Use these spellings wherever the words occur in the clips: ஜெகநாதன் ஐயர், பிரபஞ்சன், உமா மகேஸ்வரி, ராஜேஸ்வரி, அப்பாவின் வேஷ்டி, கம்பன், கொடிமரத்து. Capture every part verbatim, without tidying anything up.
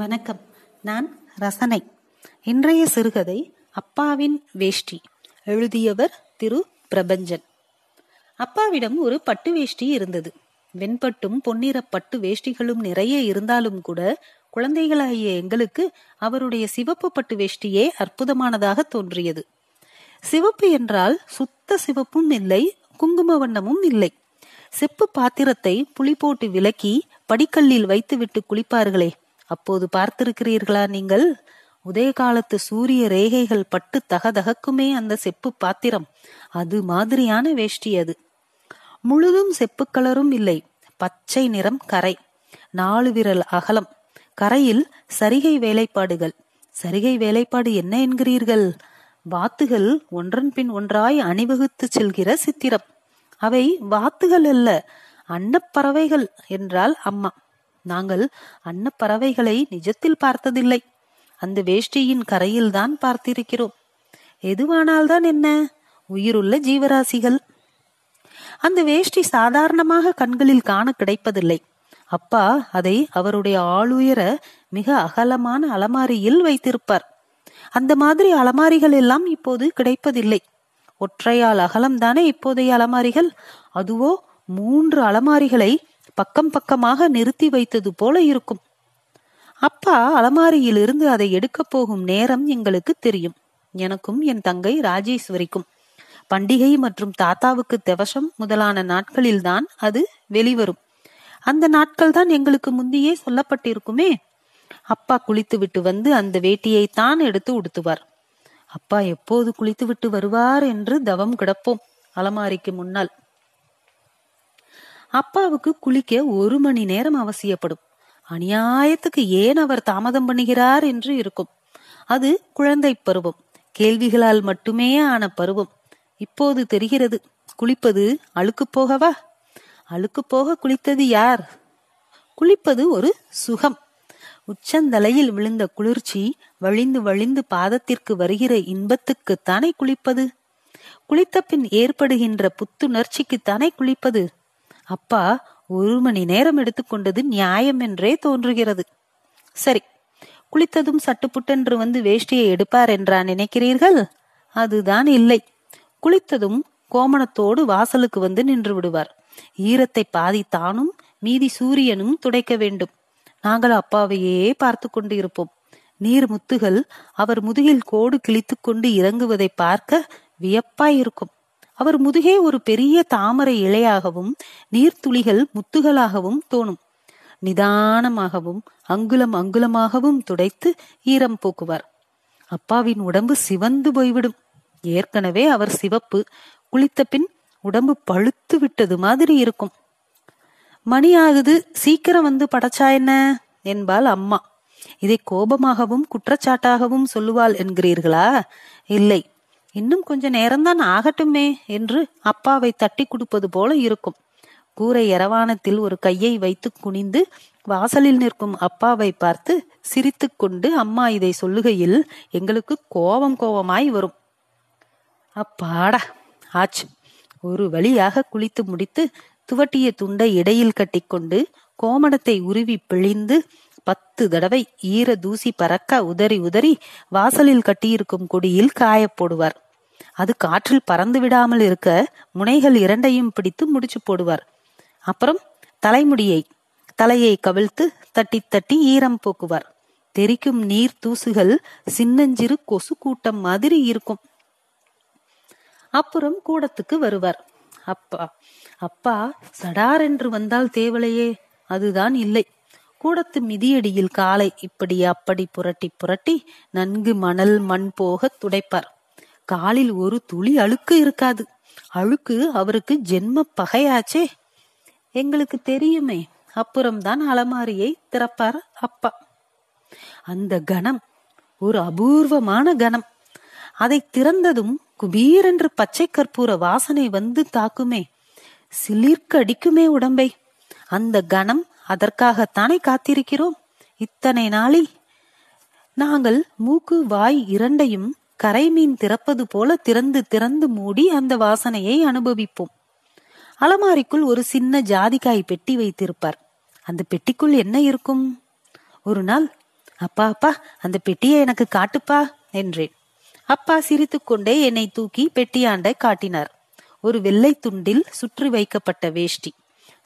வணக்கம், நான் ரசனை. இன்றைய சிறுகதை அப்பாவின் வேஷ்டி. எழுதியவர் திரு பிரபஞ்சன். அப்பாவிடம் ஒரு பட்டு வேஷ்டி இருந்தது. வெண்பட்டும் பொன்னிற பட்டு வேஷ்டிகளும் நிறைய இருந்தாலும் கூட குழந்தைகளாகிய எங்களுக்கு அவருடைய சிவப்பு பட்டு வேஷ்டியே அற்புதமானதாக தோன்றியது. சிவப்பு என்றால் சுத்த சிவப்பும் இல்லை, குங்கும வண்ணமும் இல்லை. செப்பு பாத்திரத்தை புளி போட்டு விலக்கி படிக்கல்லில் வைத்துவிட்டு குளிப்பார்களே, அப்போது பார்த்திருக்கிறீர்களா நீங்கள்? உதய காலத்து சூரிய ரேகைகள் பட்டு தகதகக்குமே அந்த செப்பு பாத்திரம். அது மாதிரியான வேஷ்டி அது. முழுதும் செப்பு கலரும் இல்லை, பச்சை நிறம் கரை, நாலு விரல் அகலம், கரையில் சரிகை வேலைப்பாடுகள். சரிகை வேலைப்பாடு என்ன என்கிறீர்கள்? வாத்துகள் ஒன்றன் பின் ஒன்றாய் அணிவகுத்து செல்கிற சித்திரம். அவை வாத்துகள் அல்ல, அன்னப்பறவைகள் என்றால் அம்மா. நாங்கள் அன்னப்பறவைகளை நிஜத்தில் பார்த்ததில்லை, அந்த வேஷ்டியின் கரையில் தான் பார்த்திருக்கிறோம். எதுவானால்தான் என்ன, உயிருள்ள ஜீவராசிகள். அந்த வேஷ்டி சாதாரணமாக கண்களில் காண கிடைப்பதில்லை. அப்பா அதை அவருடைய ஆளுயர மிக அகலமான அலமாரியில் வைத்திருப்பார். அந்த மாதிரி அலமாரிகள் எல்லாம் இப்போது கிடைப்பதில்லை. ஒற்றையால் அகலம்தானே இப்போதைய அலமாரிகள். அதுவோ மூன்று அலமாரிகளை பக்கம் பக்கமாக நிறுத்தி வைத்தது போல இருக்கும். அப்பா அலமாரியில் இருந்து அதை எடுக்க போகும் நேரம் எங்களுக்கு தெரியும். எனக்கும் என் தங்கை ராஜேஸ்வரிக்கும் பண்டிகை மற்றும் தாத்தாவுக்கு தவசம் முதலான நாட்களில்தான் அது வெளிவரும். அந்த நாட்கள் தான் எங்களுக்கு முந்தையே சொல்லப்பட்டிருக்குமே. அப்பா குளித்து விட்டு வந்து அந்த வேட்டியை தான் எடுத்து உடுத்துவார். அப்பா எப்போது குளித்து விட்டு வருவார் என்று தவம் கிடப்போம் அலமாரிக்கு முன்னால். அப்பாவுக்கு குளிக்க ஒரு மணி நேரம் அவசியப்படும். அநியாயத்துக்கு ஏன் அவர் தாமதம் பண்ணுகிறார் என்று இருக்கும். அது குழந்தை பருவம், கேள்விகளால் மட்டுமே ஆன பருவம். இப்போது தெரிகிறது, குளிப்பது அழுக்கு போகவா? அழுக்கு போக குளித்தது யார்? குளிப்பது ஒரு சுகம். உச்சந்தலையில் விழுந்த குளிர்ச்சி வழிந்து வழிந்து பாதத்திற்கு வருகிற இன்பத்துக்குத்தானே குளிப்பது. குளித்த பின் ஏற்படுகின்ற புத்துணர்ச்சிக்குத்தானே குளிப்பது. அப்பா ஒரு மணி நேரம் எடுத்துக்கொண்டது நியாயம் என்றே தோன்றுகிறது. சரி, குளித்ததும் சட்டுப்புட்டென்று வந்து வேஷ்டியை எடுப்பார் என்றா நினைக்கிறீர்கள்? அதுதான் இல்லை. குளித்ததும் கோமணத்தோடு வாசலுக்கு வந்து நின்று விடுவார். ஈரத்தை பாதி தானும் மீதி சூரியனும் துடைக்க வேண்டும். நாங்கள் அப்பாவையே பார்த்து கொண்டு இருப்போம். நீர் முத்துகள் அவர் முதுகில் கோடு கிழித்து கொண்டு இறங்குவதை பார்க்க வியப்பாயிருக்கும். அவர் முதுகே ஒரு பெரிய தாமரை இலையாகவும் நீர்த்துளிகள் முத்துகளாகவும் தோணும். நிதானமாகவும் அங்குலம் அங்குலமாகவும் துடைத்து ஈரம் போக்குவார். அப்பாவின் உடம்பு சிவந்து போய்விடும். ஏற்கனவே அவர் சிவப்பு. குளித்த பின் உடம்பு பழுத்து விட்டது மாதிரி இருக்கும். மணி ஆகுது, சீக்கிரம் வந்து படைச்சா என்ன என்பாள் அம்மா. இதை கோபமாகவும் குற்றச்சாட்டாகவும் சொல்லுவாள் என்கிறீர்களா? இல்லை, இன்னும் கொஞ்ச நேரம்தான் ஆகட்டுமே என்று அப்பாவை தட்டி கொடுப்பது போல இருக்கும். கூரை எரவானத்தில் ஒரு கையை வைத்து குனிந்து வாசலில் நிற்கும் அப்பாவை பார்த்து சிரித்து கொண்டு அம்மா இதை சொல்லுகையில் எங்களுக்கு கோபம் கோபமாய் வரும். அப்பாடா, ஆச்சு. ஒரு வழியாக குளித்து முடித்து துவட்டிய துண்டை இடையில் கட்டிக்கொண்டு கோமணத்தை உருவி பிழிந்து பத்து தடவை ஈர தூசி பறக்க உதறி உதறி வாசலில் கட்டியிருக்கும் கொடியில் காய போடுவார். அது காற்றில் பறந்து விடாமல் இருக்க முனைகள் இரண்டையும் பிடித்து முடிச்சு போடுவார். அப்புறம் தலைமுடியை தலையை கவிழ்த்து தட்டி தட்டி ஈரம் போக்குவார். தெரிக்கும் நீர் தூசுகள் சின்னஞ்சிறு கொசு கூட்டம் மாதிரி இருக்கும். அப்புறம் கூடத்துக்கு வருவார். அப்பா அப்பா சடாரென்று வந்தால் தேவலையே, அதுதான் இல்லை. கூடத்து மிதியடியில் காலை இப்படி அப்படி புரட்டி புரட்டி நன்கு மணல் மண் போக துடைப்பார். காலில் ஒரு துளி அழுக்கு இருக்காது. அழுக்கு அவருக்கு ஜென்ம பகையாச்சே. எங்களுக்கு தெரியுமே. அப்புறம்தான் அலமாரியை திறப்பார் அப்பா. அந்த கணம் ஒரு அபூர்வமான கணம். அதை திறந்ததும் குபீரென்று பச்சை கற்பூர வாசனை வந்து தாக்குமே, சிலிர்க்க அடிக்குமே உடம்பை. அந்த கணம் அதற்காகத்தானே காத்திருக்கிறோம் இத்தனை நாளி. நாங்கள் மூக்கு வாய் இரண்டையும் கரை மீன் திறப்பது போல திறந்து திறந்து மூடி அந்த வாசனையை அனுபவிப்போம். அலமாரிக்குள் ஒரு சின்ன ஜாதிக்காய் பெட்டி வைத்திருப்பார். அந்த பெட்டிக்குள் என்ன இருக்கும்? ஒரு நாள் அப்பா அப்பா அந்த பெட்டியை எனக்கு காட்டுப்பா என்றேன். அப்பா சிரித்துக்கொண்டே என்னை தூக்கி பெட்டியாண்டை காட்டினார். ஒரு வெள்ளை துண்டில் சுற்றி வைக்கப்பட்ட வேஷ்டி,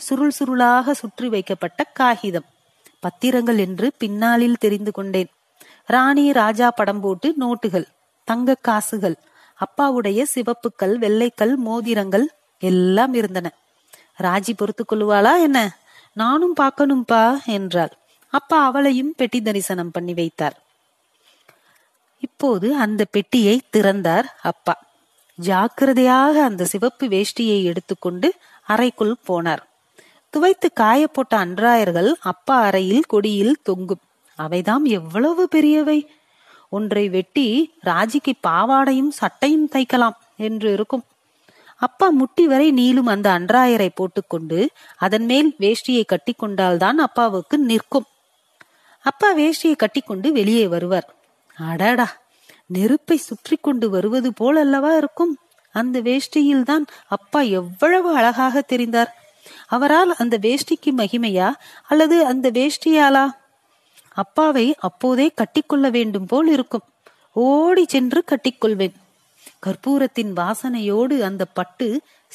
சுருள் சுருளாக சுற்றி வைக்கப்பட்ட காகிதம், பத்திரங்கள் என்று பின்னாளில் தெரிந்து கொண்டேன். ராணி ராஜா படம் போட்டு நோட்டுகள், தங்க காசுகள், அப்பாவுடைய சிவப்புக்கள், வெள்ளைக்கல் மோதிரங்கள் எல்லாம் இருந்தன. ராஜி பொறுத்து கொள்வாளா என்ன, நானும் பார்க்கணும்பா என்றாள். அப்பா அவளையும் பெட்டி தரிசனம் பண்ணி வைத்தார். இப்போது அந்த பெட்டியை திறந்தார் அப்பா. ஜாக்கிரதையாக அந்த சிவப்பு வேஷ்டியை எடுத்துக்கொண்டு அறைக்குள் போனார். துவைத்து காய போட்ட அன்றாயர்கள் அப்பா அறையில் கொடியில் தொங்கும். அவைதாம் எவ்வளவு பெரியவை! ஒன்றை வெட்டி ராஜிக்கு பாவாடையும் சட்டையும் தைக்கலாம் என்று இருக்கும். அப்பா முட்டி வரை நீளும் அந்த அன்றாயரை போட்டுக்கொண்டு அதன் மேல் வேஷ்டியை கட்டி கொண்டால்தான் அப்பாவுக்கு நிற்கும். அப்பா வேஷ்டியை கட்டிக்கொண்டு வெளியே வருவார். அடடா, நெருப்பை சுற்றி கொண்டு வருவது போல் அல்லவா இருக்கும்! அந்த வேஷ்டியில் தான் அப்பா எவ்வளவு அழகாக தெரிந்தார். அவரால் அந்த வேஷ்டிக்கு மகிமையா அல்லது அந்த வேஷ்டியாலா? அப்பாவை அப்போதே கட்டிக்கொள்ள வேண்டும் போல் இருக்கும். ஓடி சென்று கட்டிக்கொள்வேன். கற்பூரத்தின் வாசனையோடு அந்த பட்டு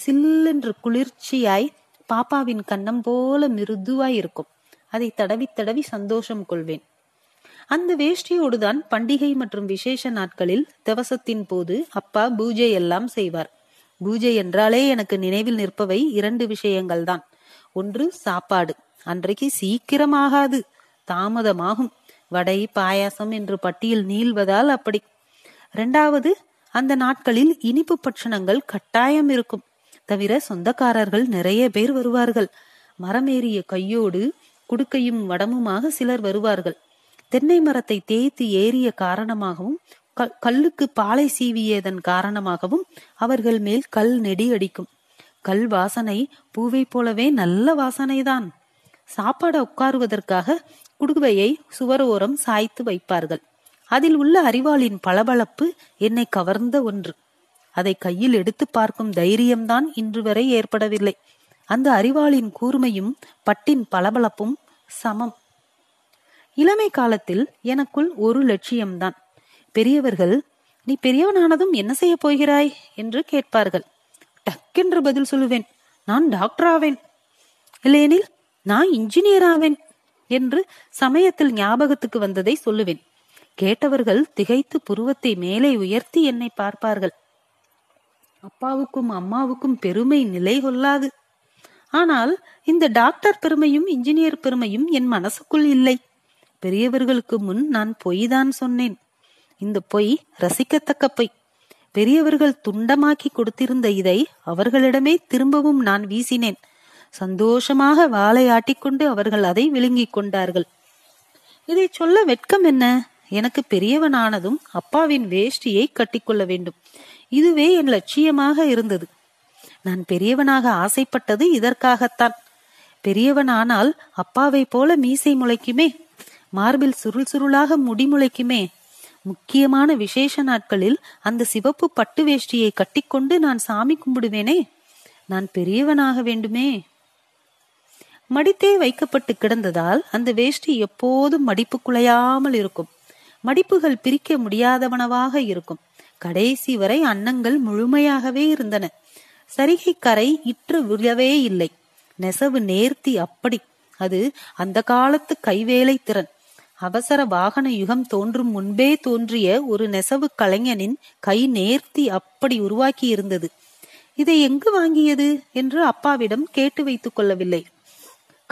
சில்லென்று குளிர்ச்சியாய் பாப்பாவின் கன்னம் போல மிருதுவாய் இருக்கும். அதை தடவி தடவி சந்தோஷம் கொள்வேன். அந்த வேஷ்டியோடுதான் பண்டிகை மற்றும் விசேஷ நாட்களில் தவசத்தின் போது அப்பா பூஜை எல்லாம் செய்வார். பூஜை என்றாலே எனக்கு நினைவில் நிற்பவை இரண்டு விஷயங்கள் தான். ஒன்று, சாப்பாடு. அன்றைக்கு சீக்கிரமாகாது, தாமதமாகும். வடை பாயாசம் என்று பட்டியில் நீள்வதால் அப்படி. இரண்டாவது, அந்த நாட்களில் இனிப்பு பட்சணங்கள் கட்டாயம் இருக்கும். தவிர சொந்தக்காரர்கள் நிறைய பேர் வருவார்கள். மரமேறிய கையோடு குடுக்கையும் வடமுமாக சிலர் வருவார்கள். தென்னை மரத்தை தேய்த்து ஏறிய காரணமாகவும் கல்லுக்கு பாலை சீவியதன் காரணமாகவும் அவர்கள் மேல் கல் நெடி அடிக்கும். கல் வாசனை பூவை போலவே நல்ல வாசனைதான். சாப்பாடு உட்காருவதற்காக குடுவையை சுவரோரம் சாய்த்து வைப்பார்கள். அதில் உள்ள அறிவாளின் பளபளப்பு என்னை கவர்ந்த ஒன்று. அதை கையில் எடுத்து பார்க்கும் தைரியம்தான் இன்று வரை ஏற்படவில்லை. அந்த அறிவாளின் கூர்மையும் பட்டின் பளபளப்பும் சமம். இளமை காலத்தில் எனக்குள் ஒரு லட்சியம்தான். பெரியவர்கள் நீ பெரியவனானதும் என்ன செய்ய போகிறாய் என்று கேட்பார்கள். டக்கென்று பதில் சொல்லுவேன், நான் டாக்டர் ஆவேன், இல்லையெனில் நான் இன்ஜினியர் ஆவேன் என்று சமயத்தில் ஞாபகத்துக்கு வந்ததை சொல்லுவேன். கேட்டவர்கள் திகைத்து புருவத்தை மேலே உயர்த்தி என்னை பார்ப்பார்கள். அப்பாவுக்கும் அம்மாவுக்கும் பெருமை நிலை கொள்ளாது. ஆனால் இந்த டாக்டர் பெருமையும் இன்ஜினியர் பெருமையும் என் மனசுக்குள் இல்லை. பெரியவர்களுக்கு முன் நான் பொய் தான் சொன்னேன். இந்த பொய் ரசிக்கத்தக்க பொய். பெரியவர்கள் துண்டமாக்கி கொடுத்திருந்த இதை அவர்களிடமே திரும்பவும் நான் வீசினேன். சந்தோஷமாக வாளை ஆட்டிக்கொண்டு அவர்கள் அதை விழுங்கிக் கொண்டார்கள். இதை சொல்ல வெட்கம் என்ன? எனக்கு பெரியவனானதும் அப்பாவின் வேஷ்டியை கட்டிக்கொள்ள வேண்டும், இதுவே என் லட்சியமாக இருந்தது. நான் பெரியவனாக ஆசைப்பட்டது இதற்காகத்தான். பெரியவனானால் அப்பாவை போல மீசை முளைக்குமே, மார்பில் சுருள் சுருளாக முடிமுளைக்குமே. முக்கியமான விசேஷ நாட்களில் அந்த சிவப்பு பட்டு வேஷ்டியை கட்டிக்கொண்டு நான் சாமி கும்பிடுவேனே. நான் பெரியவனாக வேண்டுமே. மடித்தே வைக்கப்பட்டு கிடந்ததால் அந்த வேஷ்டி எப்போதும் மடிப்பு குலையாமல் இருக்கும். மடிப்புகள் பிரிக்க முடியாதவனவாக இருக்கும். கடைசி வரை அன்னங்கள் முழுமையாகவே இருந்தன. சரிகை கரை இற்று விழவே இல்லை. நெசவு நேர்த்தி அப்படி. அது அந்த காலத்து கைவேலை திறன். அவசர வாகன யுகம் தோன்றும் முன்பே தோன்றிய ஒரு நெசவு கலைஞனின் கை நேர்த்தி அப்படி உருவாக்கி இருந்தது. இதை எங்கு வாங்கியது என்று அப்பாவிடம் கேட்டு வைத்துக் கொள்ளவில்லை.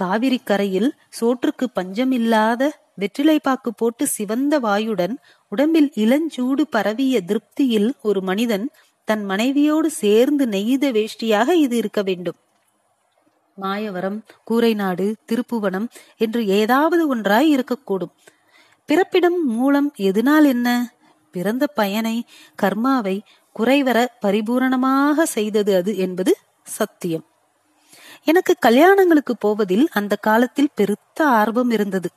காவிரி கரையில் சோற்றுக்கு பஞ்சம் இல்லாத வெற்றிலை பாக்கு போட்டு சிவந்த வாயுடன் உடம்பில் இளஞ்சூடு பரவிய திருப்தியில் ஒரு மனிதன் தன் மனைவியோடு சேர்ந்து நெய்த வேஷ்டியாக இது இருக்க வேண்டும். மாயவரம், கூரைநாடு, திருப்புவனம் என்று ஏதாவது ஒன்றாய் இருக்கக்கூடும். பிறப்பிடம் மூலம் எதனால் என்ன? பிறந்த பயனை, கர்மாவை குறைவர பரிபூரணமாக செய்தது அது என்பது சத்தியம். எனக்கு கல்யாணங்களுக்கு போவதில் அந்த காலத்தில் பெருத்த ஆர்வம் இருந்தது.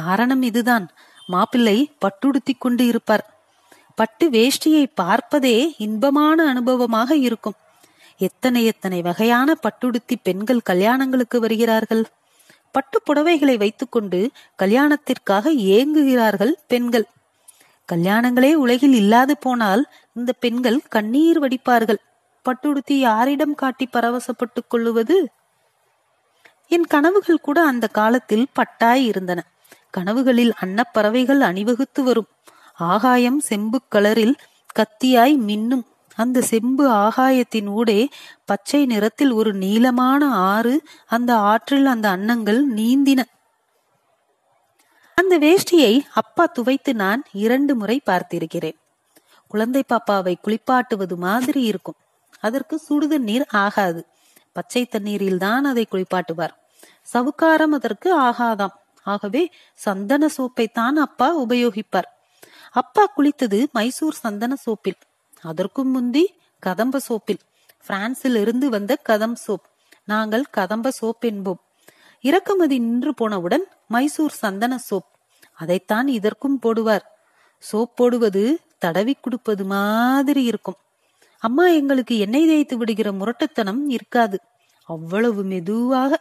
காரணம் இதுதான், மாப்பிள்ளை பட்டுடுத்தி கொண்டு இருப்பார். பட்டு வேஷ்டியை பார்ப்பதே இன்பமான அனுபவமாக இருக்கும். எத்தனை எத்தனை வகையான பட்டுடுத்தி பெண்கள் கல்யாணங்களுக்கு வருகிறார்கள். பட்டு புடவைகளை வைத்துக்கொண்டு கல்யாணத்திற்காக ஏங்குகிறார்கள் பெண்கள். கல்யாணங்களே உலகில் இல்லாது போனால் இந்த பெண்கள் கண்ணீர் வடிப்பார்கள். பட்டுடுத்தி யாரிடம் காட்டி பரவசப்பட்டுக் கொள்ளுவது? என் கனவுகள் கூட அந்த காலத்தில் பட்டாய் இருந்தன. கனவுகளில் அன்னப்பறவைகள் அணிவகுத்து வரும். ஆகாயம் செம்பு கலரில் கத்தியாய் மின்னும். அந்த செம்பு ஆகாயத்தின் ஊடே பச்சை நிறத்தில் ஒரு நீளமான ஆறு. அந்த ஆற்றில் அந்த அன்னங்கள் நீந்தின. அந்த வேஷ்டியை அப்பா துவைத்து நான் இரண்டு முறை பார்த்திருக்கிறேன். குழந்தை பாப்பாவை குளிப்பாட்டுவது மாதிரி இருக்கும். அதற்கு சுடுது நீர் ஆகாது, பச்சை தண்ணீரில் தான் அதை குளிப்பாட்டுவார். சவுக்காரம் அதற்கு ஆகாதாம். ஆகவே சந்தன சோப்பை தான் அப்பா உபயோகிப்பார். அப்பா குளித்தது மைசூர் சந்தன சோப்பில், அதற்கும் முந்தி கதம்ப சோப்பில். பிரான்சில் இருந்து வந்த கதம் சோப், நாங்கள் கதம்ப சோப் என்போம். இறக்குமதி நின்று போனவுடன் மைசூர் சந்தன சோப், அதைத்தான் இதற்கும் போடுவார். சோப் போடுவது தடவி கொடுப்பது மாதிரி இருக்கும். அம்மா எங்களுக்கு எண்ணெய் தேய்த்து விடுகிற முரட்டுத்தனம் இருக்காது. அவ்வளவு மெதுவாக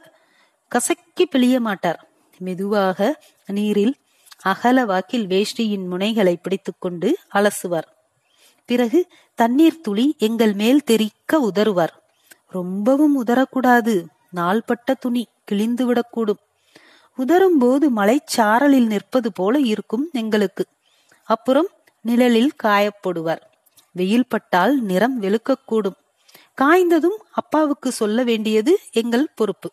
கசக்கி பிழிய மாட்டார். மெதுவாக நீரில் அகல வாக்கில் வேஷ்டியின் முனைகளை பிடித்து கொண்டு அலசுவார். பிறகு தண்ணீர் துளி எங்கள் மேல் தெரிக்க உதறுவார். ரொம்பவும் உதறக்கூடாது, நாள்பட்ட துணி கிழிந்துவிடக்கூடும். உதறும் போது மலைச்சாரலில் நிற்பது போல இருக்கும் எங்களுக்கு. அப்புறம் நிழலில் காயப்போடுவார். வெயில் பட்டால் நிறம் வெளுக்கக்கூடும். காய்ந்ததும் அப்பாவுக்கு சொல்ல வேண்டியது எங்கள் பொறுப்பு.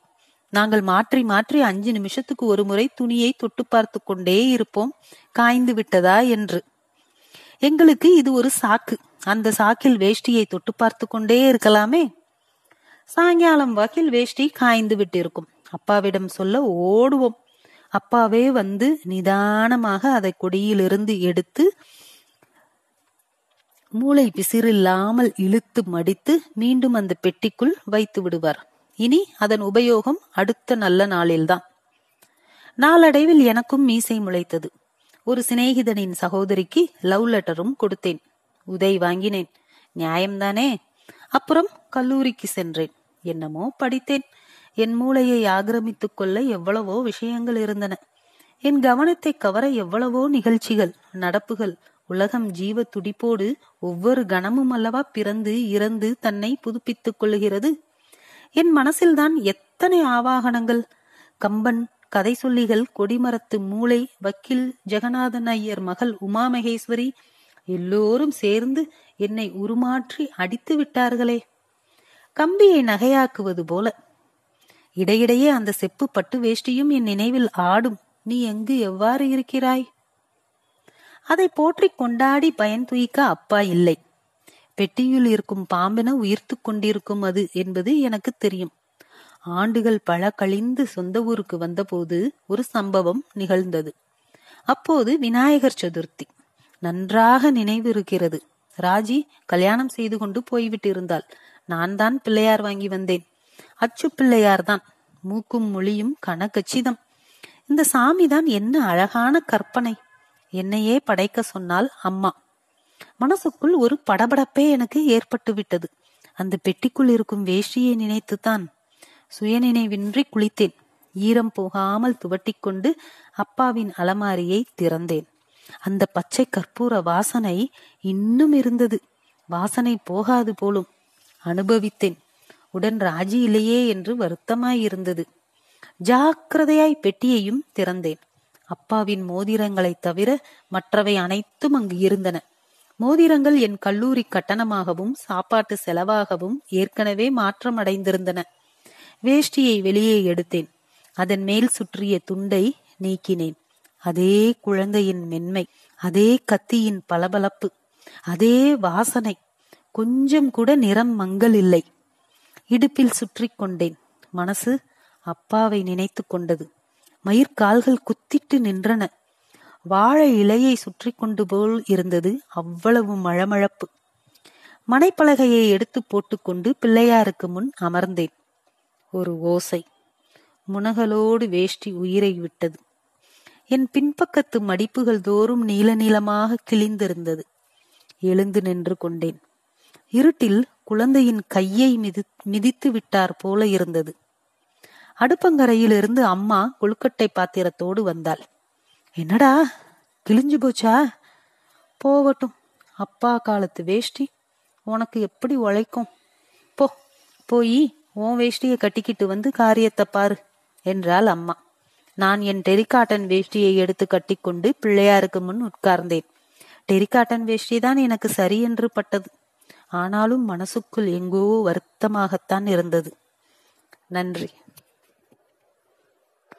நாங்கள் மாற்றி மாற்றி அஞ்சு நிமிஷத்துக்கு ஒரு முறை துணியை தொட்டு பார்த்து கொண்டே இருப்போம், காய்ந்து விட்டதா என்று. எங்களுக்கு இது ஒரு சாக்கு. அந்த சாக்கில் வேஷ்டியை தொட்டு பார்த்து கொண்டே இருக்கலாமே. சாயங்காலம் வாக்கில் வேஷ்டி காய்ந்து விட்டு இருக்கும். அப்பாவிடம் சொல்ல ஓடுவோம். அப்பாவே வந்து நிதானமாக அதை கொடியிலிருந்து எடுத்து மூளை பிசிறில்லாமல் இழுத்து மடித்து மீண்டும் அந்த பெட்டிக்குள் வைத்து விடுவார். இனி அதன் உபயோகம் அடுத்த நல்ல நாளில்தான். நாளடைவில் எனக்கும் மீசை முளைத்தது. ஒரு சிநேகிதனின் சகோதரிக்கு லவ் லெட்டரும் கொடுத்தேன். உதை வாங்கினேன். நியாயம்தானே. அப்புறம் கல்லூரிக்கு சென்றேன். என்னமோ படித்தேன். என் மூளையை ஆக்கிரமித்துக் கொள்ள எவ்வளவோ விஷயங்கள் இருந்தன. என் கவனத்தை கவர எவ்வளவோ நிகழ்ச்சிகள், நடப்புகள். உலகம் ஜீவ துடிப்போடு ஒவ்வொரு கணமும் அல்லவா பிறந்து இறந்து தன்னை புதுப்பித்துக் கொள்ளுகிறது. என் மனசில்தான் எத்தனை ஆவாகனங்கள். கம்பன், கதை சொல்லிகள், கொடிமரத்து மூளை, வக்கீல் ஜெகநாதன் ஐயர் மகள் உமா மகேஸ்வரி எல்லோரும் சேர்ந்து என்னை உருமாற்றி அடித்து விட்டார்களே. கம்பியை நகையாக்குவது போல இடையிடையே அந்த செப்பு பட்டு வேஷ்டியும் என் நினைவில் ஆடும். நீ எங்கு எவ்வாறு இருக்கிறாய்? அதை போற்றி கொண்டாடி பயன் தூய்க்க அப்பா இல்லை. பெட்டியில் இருக்கும் பாம்பென உயிர்த்து கொண்டிருக்கும் அது என்பது எனக்கு தெரியும். ஆண்டுகள் பல கழிந்து சொந்த ஊருக்கு வந்தபோது ஒரு சம்பவம் நிகழ்ந்தது. அப்போது விநாயகர் சதுர்த்தி. நன்றாக நினைவு இருக்கிறது. ராஜி கல்யாணம் செய்து கொண்டு போய்விட்டு இருந்தாள். நான் தான் பிள்ளையார் வாங்கி வந்தேன். அச்சு பிள்ளையார்தான். மூக்கும் மொழியும் கனகச்சிதம். இந்த சாமிதான் என்ன அழகான கற்பனை. என்னையே படைக்க சொன்னால் அம்மா. மனசுக்குள் ஒரு படபடப்பே எனக்கு ஏற்பட்டு விட்டது. அந்த பெட்டிக்குள் இருக்கும் வேஷ்டியை நினைத்துத்தான். சுயநினைவின்றி குளித்தேன். ஈரம் போகாமல் துவட்டிக்கொண்டு அப்பாவின் அலமாரியை திறந்தேன். அந்த பச்சை கற்பூர வாசனை இன்னும் இருந்தது. வாசனை போகாது போலும். அனுபவித்தேன். உடன் ராஜி இல்லையே என்று வருத்தமாயிருந்தது. ஜாக்கிரதையாய் பெட்டியையும் திறந்தேன். அப்பாவின் மோதிரங்களை தவிர மற்றவை அனைத்தும் அங்கு இருந்தன. மோதிரங்கள் என் கல்லூரி கட்டணமாகவும் சாப்பாட்டு செலவாகவும் ஏற்கனவே மாற்றமடைந்திருந்தன. வேஷ்டியை வெளியே எடுத்தேன். அதன் மேல் சுற்றிய துண்டை நீக்கினேன். அதே குழந்தையின் மென்மை, அதே கத்தியின் பளபளப்பு, அதே வாசனை. கொஞ்சம் கூட நிறம் மங்கல் இல்லை. இடுப்பில் சுற்றி கொண்டேன். மனசு அப்பாவை நினைத்து கொண்டது. மயிர்கால்கள் குத்திட்டு நின்றன. வாழை இலையை சுற்றி கொண்டு போல் இருந்தது. அவ்வளவு மழமழப்பு. மனைப்பலகையை எடுத்து போட்டுக்கொண்டு பிள்ளையாருக்கு முன் அமர்ந்தேன். ஒரு ஓசை. முனகலோடு வேஷ்டி உயிரை விட்டது. என் பின்பக்கத்து மடிப்புகள் தோறும் நீல நீளமாக கிழிந்திருந்தது. எழுந்து நின்று கொண்டேன். இருட்டில் குழந்தையின் கையை மிதி மிதித்து விட்டார் போல இருந்தது. அடுப்பங்கரையிலிருந்து அம்மா கொழுக்கட்டை பாத்திரத்தோடு வந்தாள். என்னடா கிழிஞ்சு போச்சா? போவட்டும், அப்பா காலத்து வேஷ்டி உனக்கு எப்படி உழைக்கும், போ போய் உன் வேஷ்டியை கட்டிக்கிட்டு வந்து காரியத்தை பாரு என்றாள் அம்மா. நான் என் டெரிகாட்டன் வேஷ்டியை எடுத்து கட்டிக்கொண்டு பிள்ளையாருக்கு முன் உட்கார்ந்தேன். டெரிகாட்டன் வேஷ்டி தான் எனக்கு சரி என்று பட்டது. ஆனாலும் மனசுக்குள் எங்கோ வருத்தமாகத்தான் இருந்தது. நன்றி.